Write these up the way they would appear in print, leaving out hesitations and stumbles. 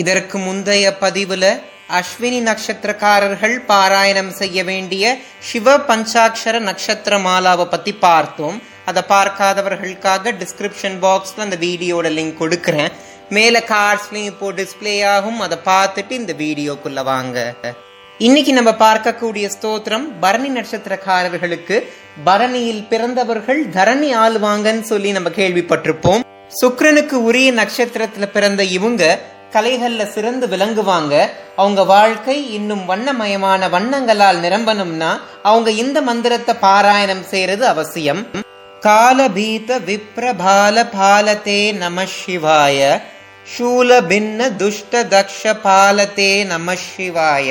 இதற்கு முந்தைய பதிவுல அஸ்வினி நட்சத்திரக்காரர்கள் பாராயணம் செய்ய வேண்டிய சிவ பஞ்சாட்சர நட்சத்திர மாலாவை பத்தி பார்த்தோம். அதை பார்க்காதவர்களுக்காக டிஸ்கிரிப்ஷன் பாக்ஸ்ல அந்த வீடியோட லிங்க் கொடுக்கிறேன். மேல கார்ட்ஸ்லயும் இப்போ டிஸ்பிளே ஆகும். அதை பார்த்துட்டு இந்த வீடியோக்குள்ள வாங்க. இன்னைக்கு நம்ம பார்க்கக்கூடிய ஸ்தோத்திரம் பரணி நட்சத்திரக்காரர்களுக்கு. பரணியில் பிறந்தவர்கள் தரணி ஆள்வாங்கன்னு சொல்லி நம்ம கேள்விப்பட்டிருப்போம். சுக்கிரனுக்கு உரிய நட்சத்திரத்துல பிறந்த இவங்க கலைகள்ல சிறந்து விளங்குவாங்க. அவங்க வாழ்க்கை இன்னும் வண்ணமயமான வண்ணங்களால் நிரம்பணும்னா அவங்க இந்த மந்திரத்தை பாராயணம் செய்யறது அவசியம். காலபீத விப்ரபால பாலதே நம சிவாய, சூல பின்ன துஷ்ட தக்ஷ பாலதே நம சிவாய,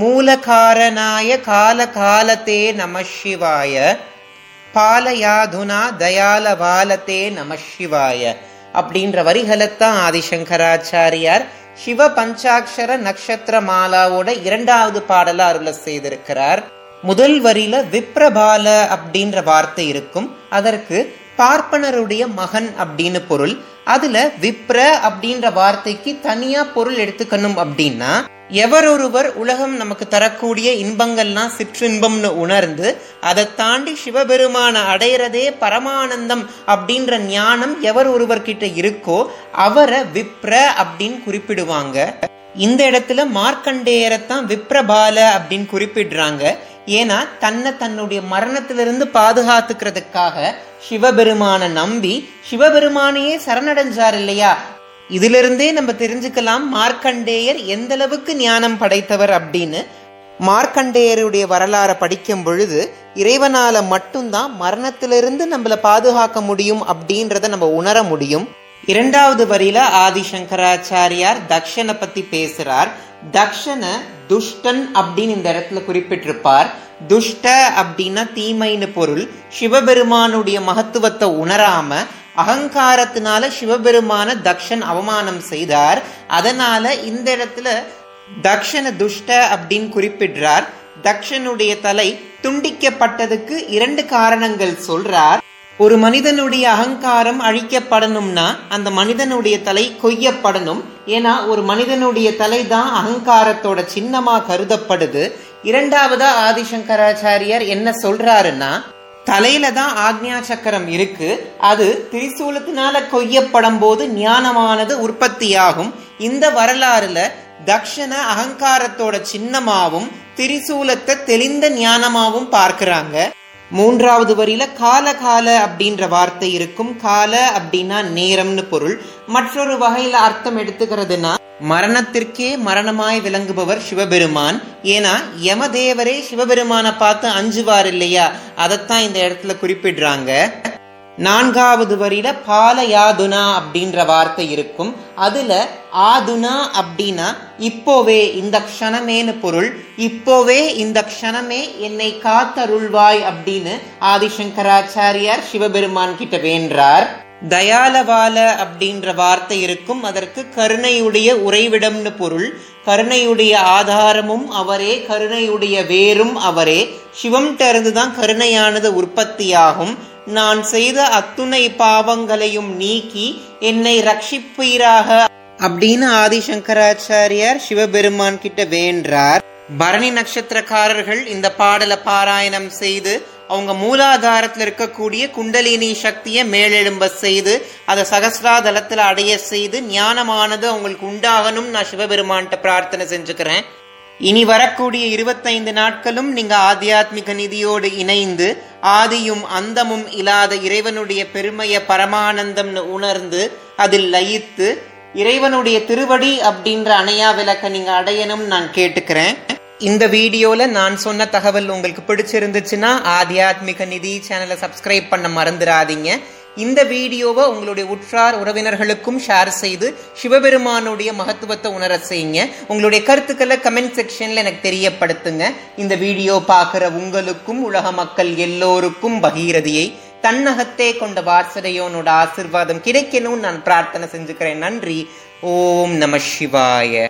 மூலகாரணாய கால காலத்தே நம சிவாய, பாலயாதுனா தயால பாலத்தே நம சிவாய அப்படின்ற வரிகளைத்தான் ஆதிசங்கராச்சாரியார் சிவ பஞ்சாட்சர நட்சத்திர மாலாவோட இரண்டாவது பாடல அருள செய்திருக்கிறார். முதல் வரியில விப்ரபால அப்படின்ற வார்த்தை இருக்கும். அதற்கு பார்ப்பனருடைய மகன் அப்படின்னு பொருள். அதுல விப்ர அப்படின்ற வார்த்தைக்கு தனியா பொருள் எடுத்துக்கணும் அப்படின்னா, எவரொருவர் உலகம் நமக்கு தரக்கூடிய இன்பங்கள்லாம் சிற்றின்பம்னு உணர்ந்து அதை தாண்டி சிவபெருமான அடையிறதே பரமானந்தம் அப்படின்ற ஞானம் எவர் ஒருவர்கிட்ட இருக்கோ அவரை விப்ர அப்படின்னு குறிப்பிடுவாங்க. இந்த இடத்துல மார்க்கண்டேயரைத்தான் விப்ரபால அப்படின்னு குறிப்பிடுறாங்க. ஏன்னா தன்னை தன்னுடைய மரணத்திலிருந்து பாதுகாத்துக்கிறதுக்காக சிவபெருமான நம்பி சிவபெருமானையே சரணடைஞ்சார் இல்லையா? இதிலிருந்தே நம்ம தெரிஞ்சுக்கலாம் மார்க்கண்டேயர் எந்த அளவுக்கு ஞானம் படைத்தவர் அப்படின்னு. மார்க்கண்டேயருடைய வரலாறை படிக்கும் பொழுது இறைவனால மட்டும்தான் மரணத்திலிருந்து நம்மளை பாதுகாக்க முடியும் அப்படின்றத நம்ம உணர முடியும். இரண்டாவது வரியில ஆதிசங்கராச்சாரியார் தக்ஷனை பத்தி பேசுறார். தக்ஷனை துஷ்டன் அப்படின்னு இந்த இடத்துல குறிப்பிட்டிருப்பார். துஷ்ட அப்படின்னா தீமைன்னு பொருள். சிவபெருமானுடைய மகத்துவத்தை உணராம அகங்காரத்தினால சிவபெருமான தக்ஷன் அவமானம் செய்தார். அதனால இந்த இடத்துல தக்ஷனை துஷ்ட அப்படின்னு குறிப்பிடுறார். தக்ஷனுடைய தலை துண்டிக்கப்பட்டதுக்கு இரண்டு காரணங்கள் சொல்றார். ஒரு மனிதனுடைய அகங்காரம் அழிக்கப்படணும்னா அந்த மனிதனுடைய தலை கொய்யப்படணும். ஏன்னா ஒரு மனிதனுடைய தலை தான் அகங்காரத்தோட சின்னமா கருதப்படுது. இரண்டாவதா ஆதிசங்கராச்சாரியார் என்ன சொல்றாருன்னா, தலையில தான் ஆக்யா சக்கரம் இருக்கு. அது திரிசூலத்தினால கொய்யப்படும் போது ஞானமானது உற்பத்தியாகும். இந்த வரலாறுல தக்ஷண அகங்காரத்தோட சின்னமாவும் திரிசூலத்தை தெளிந்த ஞானமாவும் பார்க்கிறாங்க. மூன்றாவது வரியில கால கால அப்படின்ற வார்த்தை இருக்கும். கால அப்படின்னா நேரம்னு பொருள். மற்றொரு வகையில அர்த்தம் எடுத்துக்கிறதுனா மரணத்திற்கே மரணமாய் விளங்குபவர் சிவபெருமான். ஏன்னா யமதேவரே சிவபெருமானை பார்த்து அஞ்சுவார் இல்லையா? அதத்தான் இந்த இடத்துல குறிப்பிடுறாங்க. நான்காவது வரியில பாலயாதுனா அப்படின்ற வார்த்தை இருக்கும். அதுல ஆதுனா அப்படின்னா இப்போவே இந்த க்ஷணமேன்னு பொருள். இப்போவே இந்த க்ஷணமே என்னை காத்தருள்வாய் அப்படின்னு ஆதிசங்கராச்சாரியார் சிவபெருமான் கிட்ட வேண்டார். தயாலவால அப்படின்ற வார்த்தை இருக்கும். அதற்கு கருணையுடைய உறைவிடம்னு பொருள். கருணையுடைய ஆதாரமும் அவரே, கருணையுடைய வேரும் அவரே. சிவம் தெரிந்துதான் கருணையானது உற்பத்தியாகும். நான் செய்த அத்துணை பாவங்களையும் நீக்கி என்னை ரட்சிப்பீராக அப்படின்னு ஆதிசங்கராச்சாரியார் சிவபெருமான் கிட்ட வேண்டார். பரணி நட்சத்திரக்காரர்கள் இந்த பாடலை பாராயணம் செய்து அவங்க மூலாதாரத்தில் இருக்கக்கூடிய குண்டலினி சக்தியை மேலெழும்ப செய்து அதை சகசிராதலத்தில் அடைய செய்து ஞானமானது அவங்களுக்கு உண்டாகணும் நான் சிவபெருமான்கிட்ட பிரார்த்தனை செஞ்சுக்கிறேன். இனி வரக்கூடிய 25 நாட்களும் நீங்க ஆத்தியாத்மிக நிதியோடு இணைந்து ஆதியும் அந்தமும் இல்லாத இறைவனுடைய பெருமைய பரமானந்தம்னு உணர்ந்து அதில் லயித்து இறைவனுடைய திருவடி அப்படின்ற அணையா விளக்க நீங்க அடையணும் நான் கேட்டுக்கிறேன். இந்த வீடியோல நான் சொன்ன தகவல் உங்களுக்கு பிடிச்சிருந்துச்சுன்னா ஆத்தியாத்மிக நிதி சேனலை சப்ஸ்கிரைப் பண்ண மறந்துடாதீங்க. இந்த வீடியோவை உங்களுடைய உற்றார் உறவினர்களுக்கும் ஷேர் செய்து சிவபெருமானுடைய மகத்துவத்தை உணர செய்யுங்க. உங்களுடைய கருத்துக்களை கமெண்ட் செக்ஷன்ல எனக்கு தெரியப்படுத்துங்க. இந்த வீடியோ பார்க்குற உங்களுக்கும் உலக மக்கள் எல்லோருக்கும் பகீரதியை தன்னகத்தே கொண்ட வாசதையோனோட ஆசிர்வாதம் கிடைக்கணும்னு நான் பிரார்த்தனை செஞ்சுக்கிறேன். நன்றி. ஓம் நம சிவாய.